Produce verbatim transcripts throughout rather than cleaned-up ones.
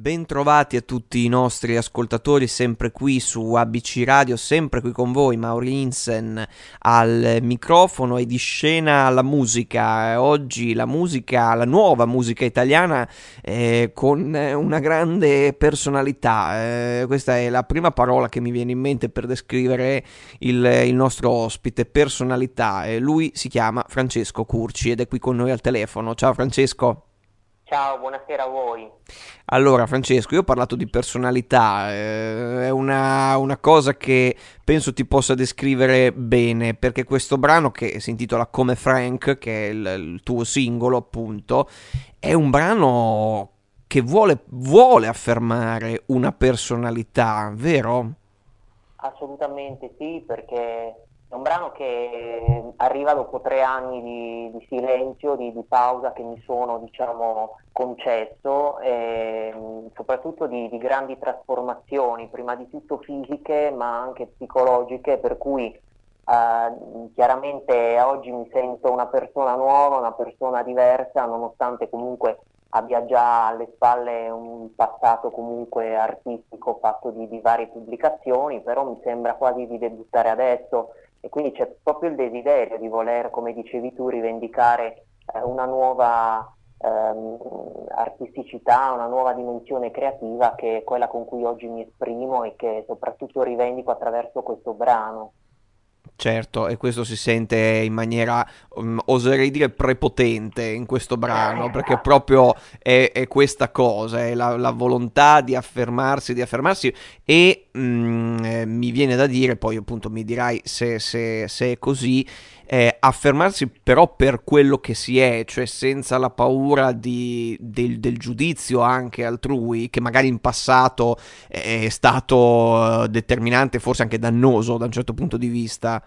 Bentrovati a tutti i nostri ascoltatori, sempre qui su A B C Radio, sempre qui con voi, Mauri Insen al microfono e di scena alla musica. Oggi la musica, la nuova musica italiana eh, con una grande personalità. Eh, questa è la prima parola che mi viene in mente per descrivere il, il nostro ospite, personalità. Eh, lui si chiama Francesco Curci ed è qui con noi al telefono. Ciao Francesco. Ciao, buonasera a voi. Allora Francesco, io ho parlato di personalità, eh, è una, una cosa che penso ti possa descrivere bene, perché questo brano, che si intitola Come Frank, che è il, il tuo singolo appunto, è un brano che vuole, vuole affermare una personalità, vero? Assolutamente sì, perché è un brano che arriva dopo tre anni di, di silenzio, di, di pausa che mi sono, diciamo, concesso, e soprattutto di, di grandi trasformazioni, prima di tutto fisiche ma anche psicologiche, per cui eh, chiaramente oggi mi sento una persona nuova, una persona diversa, nonostante comunque abbia già alle spalle un passato comunque artistico fatto di, di varie pubblicazioni, però mi sembra quasi di debuttare adesso. E quindi c'è proprio il desiderio di voler, come dicevi tu, rivendicare eh, una nuova ehm, artisticità, una nuova dimensione creativa che è quella con cui oggi mi esprimo e che soprattutto rivendico attraverso questo brano. Certo, e questo si sente in maniera, um, oserei dire, prepotente in questo brano, perché proprio è, è questa cosa, è la, la volontà di affermarsi, di affermarsi e mm, eh, mi viene da dire, poi appunto mi dirai se, se, se è così, eh, affermarsi però per quello che si è, cioè senza la paura di, del, del giudizio anche altrui, che magari in passato è stato determinante, forse anche dannoso da un certo punto di vista.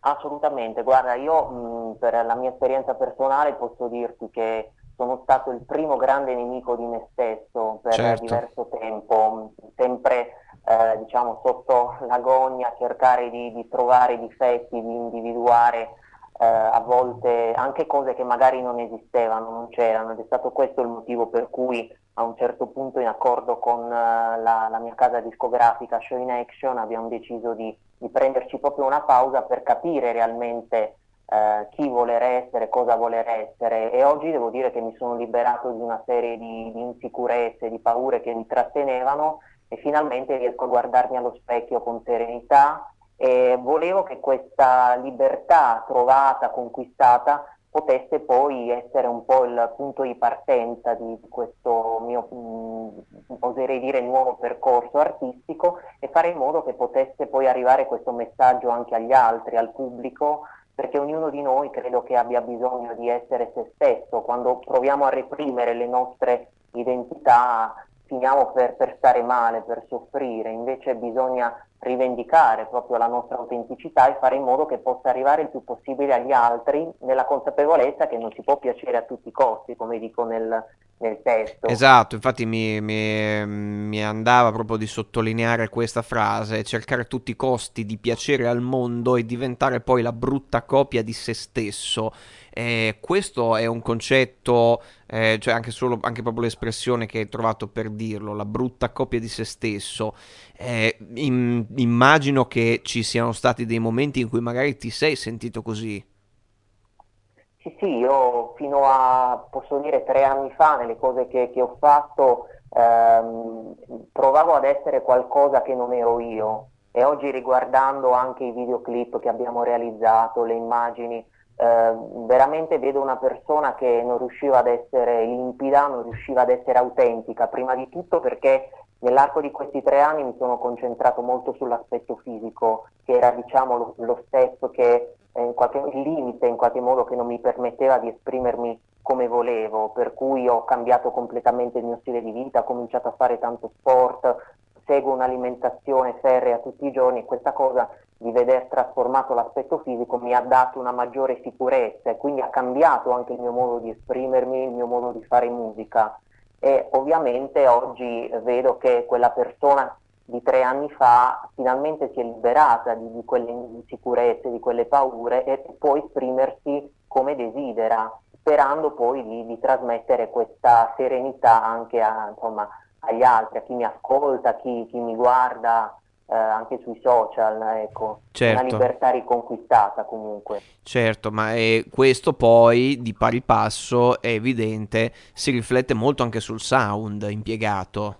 Assolutamente, guarda, io mh, per la mia esperienza personale posso dirti che sono stato il primo grande nemico di me stesso per certo. diverso tempo, sempre eh, diciamo sotto l'agonia, cercare di, di trovare difetti, di individuare eh, a volte anche cose che magari non esistevano, non c'erano, ed è stato questo il motivo per cui a un certo punto, in accordo con la, la mia casa discografica Show in Action, abbiamo deciso di, di prenderci proprio una pausa per capire realmente eh, chi voler essere, cosa voler essere, e oggi devo dire che mi sono liberato di una serie di, di insicurezze, di paure che mi trattenevano, e finalmente riesco a guardarmi allo specchio con serenità, e volevo che questa libertà trovata, conquistata, potesse poi essere un po' il punto di partenza di questo mio, mh, oserei dire, nuovo percorso artistico, e fare in modo che potesse poi arrivare questo messaggio anche agli altri, al pubblico, perché ognuno di noi credo che abbia bisogno di essere se stesso. Quando proviamo a reprimere le nostre identità finiamo per, per stare male, per soffrire, invece bisogna rivendicare proprio la nostra autenticità e fare in modo che possa arrivare il più possibile agli altri, nella consapevolezza che non si può piacere a tutti i costi, come dico nel, nel testo. Esatto, infatti mi, mi, mi andava proprio di sottolineare questa frase, cercare a tutti i costi di piacere al mondo e diventare poi la brutta copia di se stesso. Eh, questo è un concetto, eh, cioè anche solo anche proprio l'espressione che hai trovato per dirlo, la brutta copia di se stesso. Eh, in, immagino che ci siano stati dei momenti in cui magari ti sei sentito così. Sì, sì, io fino a, posso dire, tre anni fa, nelle cose che, che ho fatto, ehm, provavo ad essere qualcosa che non ero io, e oggi, riguardando anche i videoclip che abbiamo realizzato, le immagini, Uh, veramente vedo una persona che non riusciva ad essere limpida, non riusciva ad essere autentica, prima di tutto perché nell'arco di questi tre anni mi sono concentrato molto sull'aspetto fisico, che era, diciamo, lo, lo step che eh, in qualche, il limite in qualche modo che non mi permetteva di esprimermi come volevo, per cui ho cambiato completamente il mio stile di vita, ho cominciato a fare tanto sport, seguo un'alimentazione ferrea tutti i giorni, e questa cosa di veder trasformato l'aspetto fisico mi ha dato una maggiore sicurezza, e quindi ha cambiato anche il mio modo di esprimermi, il mio modo di fare musica, e ovviamente oggi vedo che quella persona di tre anni fa finalmente si è liberata di, di quelle insicurezze, di quelle paure, e può esprimersi come desidera, sperando poi di, di trasmettere questa serenità anche a, insomma, agli altri, a chi mi ascolta, a chi, chi mi guarda, eh, anche sui social, ecco. Certo. Una libertà riconquistata comunque. Certo, ma eh, questo poi di pari passo è evidente, si riflette molto anche sul sound impiegato.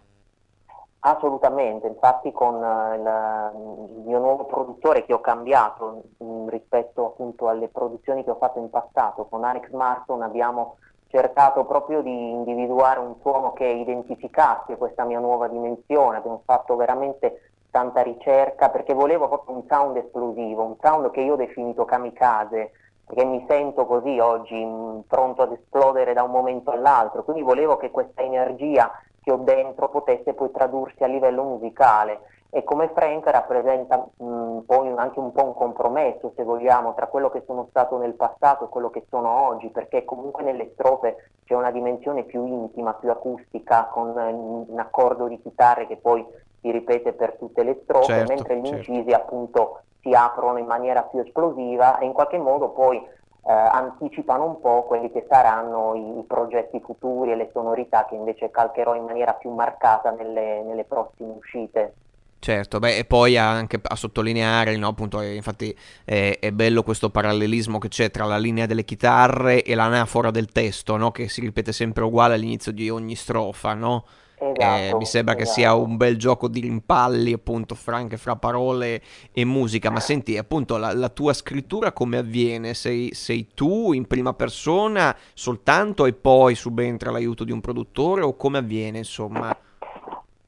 Assolutamente, infatti con il, il mio nuovo produttore che ho cambiato mh, rispetto appunto alle produzioni che ho fatto in passato, con Alex Martin abbiamo cercato proprio di individuare un suono che identificasse questa mia nuova dimensione, abbiamo fatto veramente tanta ricerca perché volevo proprio un sound esplosivo, un sound che io ho definito kamikaze, perché mi sento così oggi mh, pronto ad esplodere da un momento all'altro, quindi volevo che questa energia che ho dentro potesse poi tradursi a livello musicale, e come Frank rappresenta mh, poi anche un po' un compromesso, se vogliamo, tra quello che sono stato nel passato e quello che sono oggi, perché comunque nelle strofe c'è una dimensione più intima, più acustica, con mh, un accordo di chitarre che poi si ripete per tutte le strofe, certo, mentre gli incisi certo. appunto si aprono in maniera più esplosiva e in qualche modo poi Eh, anticipano un po' quelli che saranno i, i progetti futuri e le sonorità che invece calcherò in maniera più marcata nelle, nelle prossime uscite. Certo, beh, e poi anche a sottolineare, no, appunto, infatti è, è bello questo parallelismo che c'è tra la linea delle chitarre e l'anafora del testo, no, che si ripete sempre uguale all'inizio di ogni strofa, no? Esatto, eh, mi sembra esatto. che sia un bel gioco di rimpalli, appunto, fra anche fra parole e musica. Ma senti, appunto, la, la tua scrittura come avviene? Sei, sei tu in prima persona soltanto e poi subentra l'aiuto di un produttore, o come avviene, insomma?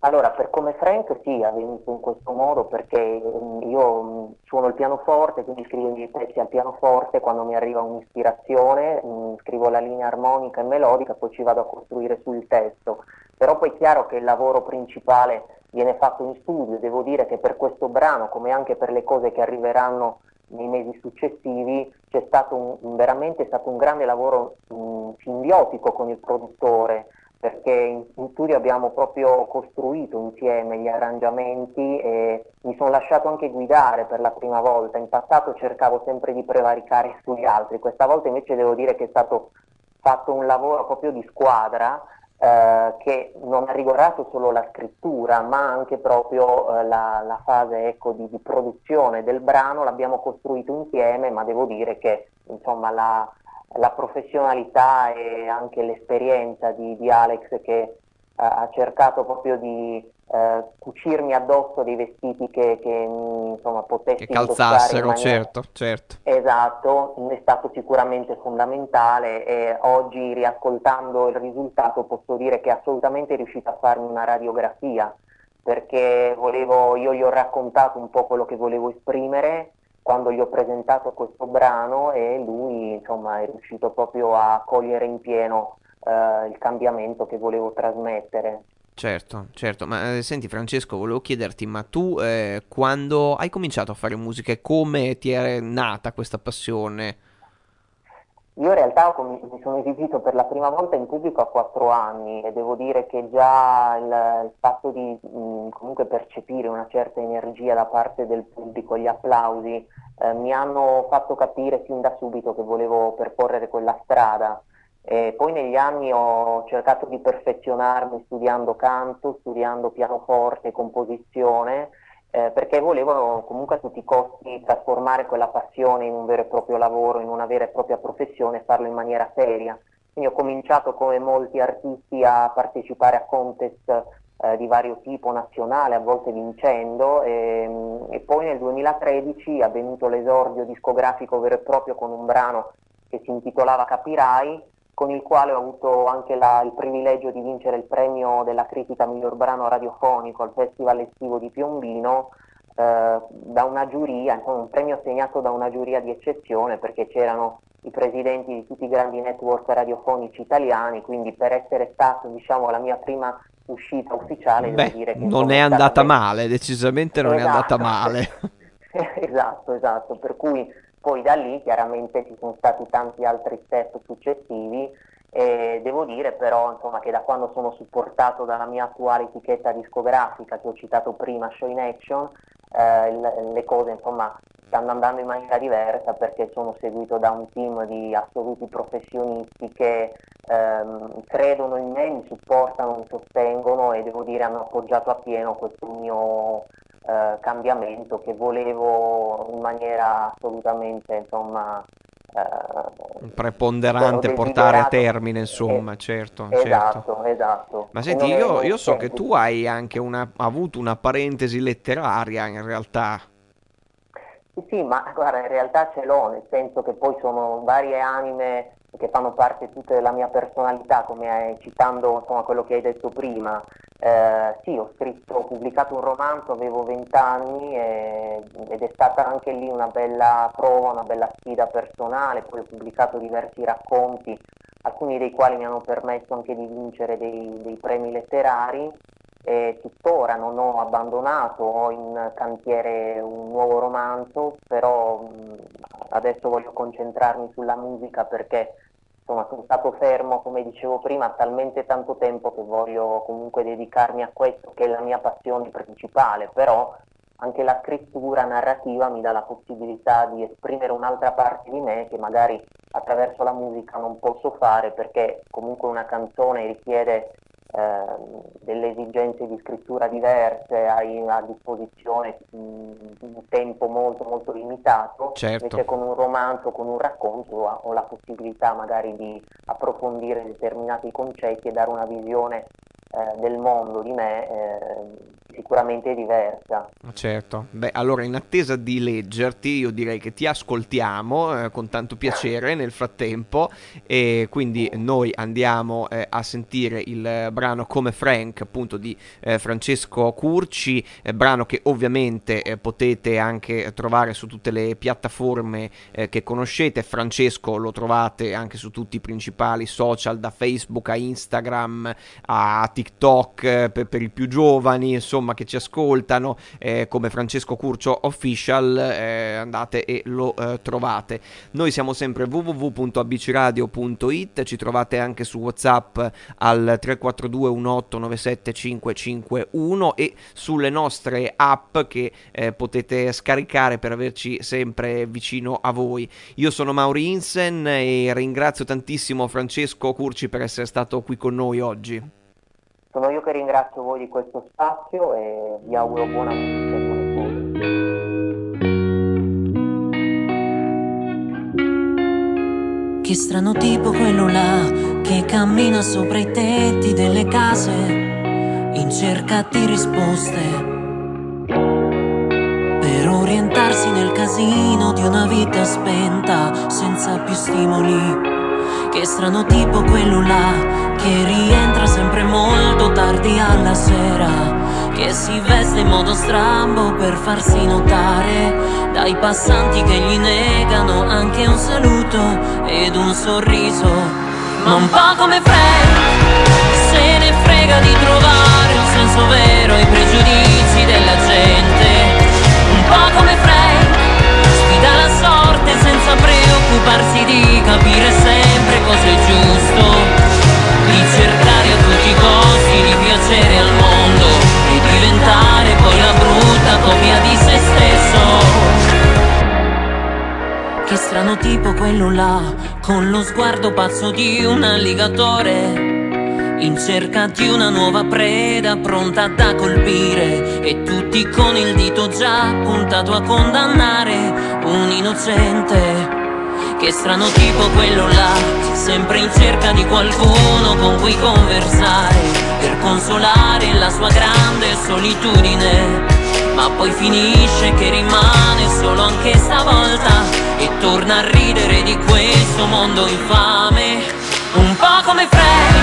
Allora, per come Frank sì, è venuto in questo modo, perché io suono il pianoforte, quindi scrivo i miei pezzi al pianoforte, quando mi arriva un'ispirazione scrivo la linea armonica e melodica, poi ci vado a costruire sul testo. Però poi è chiaro che il lavoro principale viene fatto in studio, devo dire che per questo brano, come anche per le cose che arriveranno nei mesi successivi, c'è stato un, veramente è stato un grande lavoro mh, simbiotico con il produttore, perché in, in studio abbiamo proprio costruito insieme gli arrangiamenti e mi sono lasciato anche guidare per la prima volta. In passato cercavo sempre di prevaricare sugli altri, questa volta invece devo dire che è stato fatto un lavoro proprio di squadra eh, che non ha rigorato solo la scrittura, ma anche proprio eh, la, la fase ecco, di, di produzione del brano l'abbiamo costruito insieme, ma devo dire che insomma la la professionalità e anche l'esperienza di, di Alex, che uh, ha cercato proprio di uh, cucirmi addosso dei vestiti che, che insomma potessi che calzassero, maniera... certo, certo. Esatto, è stato sicuramente fondamentale, e oggi riascoltando il risultato posso dire che è assolutamente riuscito a farmi una radiografia, perché volevo, io gli ho raccontato un po' quello che volevo esprimere quando gli ho presentato questo brano, e lui insomma è riuscito proprio a cogliere in pieno eh, il cambiamento che volevo trasmettere. Certo, certo, ma eh, senti Francesco, volevo chiederti, ma tu eh, quando hai cominciato a fare musica e come ti è nata questa passione? Io in realtà mi sono esibito per la prima volta in pubblico a quattro anni e devo dire che già il, il fatto di mh, comunque percepire una certa energia da parte del pubblico, gli applausi, eh, mi hanno fatto capire fin da subito che volevo percorrere quella strada. E poi negli anni ho cercato di perfezionarmi studiando canto, studiando pianoforte, composizione, Eh, perché volevo comunque a tutti i costi trasformare quella passione in un vero e proprio lavoro, in una vera e propria professione, farlo in maniera seria. Quindi ho cominciato, come molti artisti, a partecipare a contest eh, di vario tipo, nazionale, a volte vincendo, e, e poi nel duemilatredici è avvenuto l'esordio discografico vero e proprio con un brano che si intitolava Capirai, con il quale ho avuto anche la, il privilegio di vincere il premio della critica miglior brano radiofonico al Festival Estivo di Piombino, eh, da una giuria, insomma un premio assegnato da una giuria di eccezione, perché c'erano i presidenti di tutti i grandi network radiofonici italiani, quindi per essere stato, diciamo, la mia prima uscita ufficiale, beh, devo dire che non è andata me... male, decisamente non esatto. è andata male. Esatto, esatto, per cui... Poi da lì chiaramente ci sono stati tanti altri step successivi, e devo dire però insomma che da quando sono supportato dalla mia attuale etichetta discografica che ho citato prima, Show in Action, eh, le cose insomma stanno andando in maniera diversa, perché sono seguito da un team di assoluti professionisti che ehm, credono in me, mi supportano, mi sostengono e devo dire hanno appoggiato appieno questo mio eh, cambiamento che volevo in maniera assolutamente, insomma, eh, preponderante portare a termine, insomma, eh, certo, esatto, certo. Esatto. Ma senti, io, io so che tu hai anche una, avuto una parentesi letteraria in realtà. Sì, ma guarda, in realtà ce l'ho, nel senso che poi sono varie anime che fanno parte tutte della mia personalità, come eh, citando, insomma, quello che hai detto prima. Eh, sì, ho scritto, ho pubblicato un romanzo, avevo vent'anni e, ed è stata anche lì una bella prova, una bella sfida personale. Poi ho pubblicato diversi racconti, alcuni dei quali mi hanno permesso anche di vincere dei, dei premi letterari. E tuttora non ho abbandonato, ho in cantiere un nuovo romanzo, però adesso voglio concentrarmi sulla musica perché, insomma, sono stato fermo, come dicevo prima, talmente tanto tempo che voglio comunque dedicarmi a questo che è la mia passione principale, però anche la scrittura narrativa mi dà la possibilità di esprimere un'altra parte di me che magari attraverso la musica non posso fare, perché comunque una canzone richiede delle esigenze di scrittura diverse, hai a disposizione un tempo molto molto limitato, certo. Invece con un romanzo, con un racconto ho la possibilità magari di approfondire determinati concetti e dare una visione eh, del mondo, di me, eh, sicuramente diversa. Certo, beh, allora in attesa di leggerti io direi che ti ascoltiamo eh, con tanto piacere nel frattempo, e quindi noi andiamo eh, a sentire il brano Come Frank, appunto, di eh, Francesco Curci, eh, brano che ovviamente eh, potete anche trovare su tutte le piattaforme eh, che conoscete. Francesco lo trovate anche su tutti i principali social, da Facebook a Instagram a TikTok, eh, per, per i più giovani, insomma, che ci ascoltano, eh, come Francesco Curcio Official, eh, andate e lo eh, trovate. Noi siamo sempre w w w punto a b c radio punto i t, ci trovate anche su WhatsApp al tre quattro due uno otto nove sette cinque cinque uno e sulle nostre app che eh, potete scaricare per averci sempre vicino a voi. Io sono Mauri Insen e ringrazio tantissimo Francesco Curci per essere stato qui con noi oggi. Sono io che ringrazio voi di questo spazio e vi auguro buona musica e buone cose. Che strano tipo quello là che cammina sopra i tetti delle case in cerca di risposte per orientarsi nel casino di una vita spenta senza più stimoli. Che strano tipo quello là che rientra sempre molto tardi alla sera, che si veste in modo strambo per farsi notare dai passanti che gli negano anche un saluto ed un sorriso. Ma un po' come Frank, se ne frega di trovare un senso vero ai pregiudizi della gente. Un po' come Frank, sfida la sorte senza preoccuparsi di capire sempre cosa è giusto, di cercare a tutti i costi di piacere al mondo e diventare poi la brutta copia di se stesso. Che strano tipo quello là, con lo sguardo pazzo di un alligatore, in cerca di una nuova preda pronta da colpire, e tutti con il dito già puntato a condannare un innocente. Che strano tipo quello là, sempre in cerca di qualcuno con cui conversare per consolare la sua grande solitudine, ma poi finisce che rimane solo anche stavolta e torna a ridere di questo mondo infame. Un po' come Frank,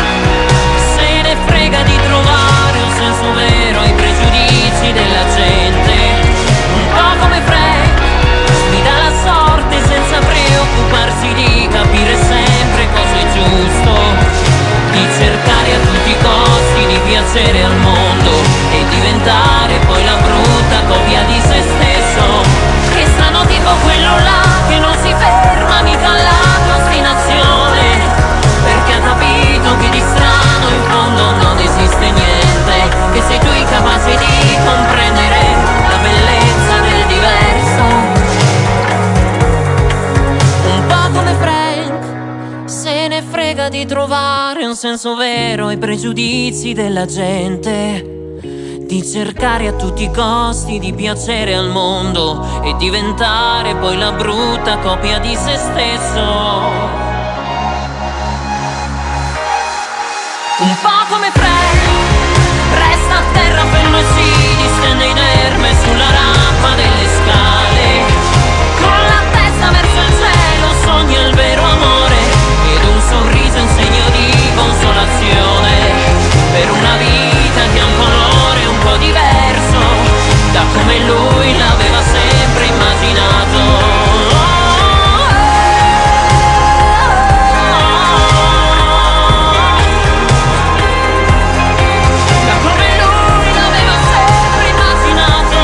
se ne frega di trovare un senso vero ai pregiudizi della gente. Un po' come Frank, sfida la sorte senza preoccuparsi di capire sempre cosa è giusto, di cercare a tutti i costi di piacere al mondo e diventare poi la brutta copia di se stesso. Che strano tipo quello là che non si ferma mica alla tua ostinazione, perché ha capito che di strano in fondo non esiste niente, che sei tu incapace di comprendere la bellezza del diverso. Di trovare senso vero ai pregiudizi della gente, di cercare a tutti i costi di piacere al mondo e diventare poi la brutta copia di se stesso. Un po' come Fred, resta a terra per noi, si distende inerme sulla rampa delle scale, con la testa verso il cielo sogna il vero amore ed un sorriso in segno di consolazione per una vita che ha un colore un po' diverso da come lui l'aveva sempre immaginato. Da come lui l'aveva sempre immaginato.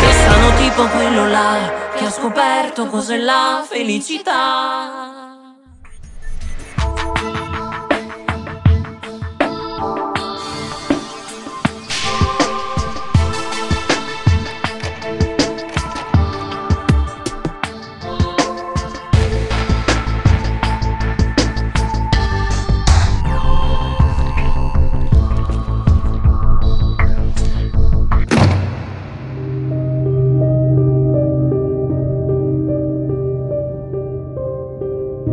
Che strano tipo quello là che ha scoperto cos'è la felicità.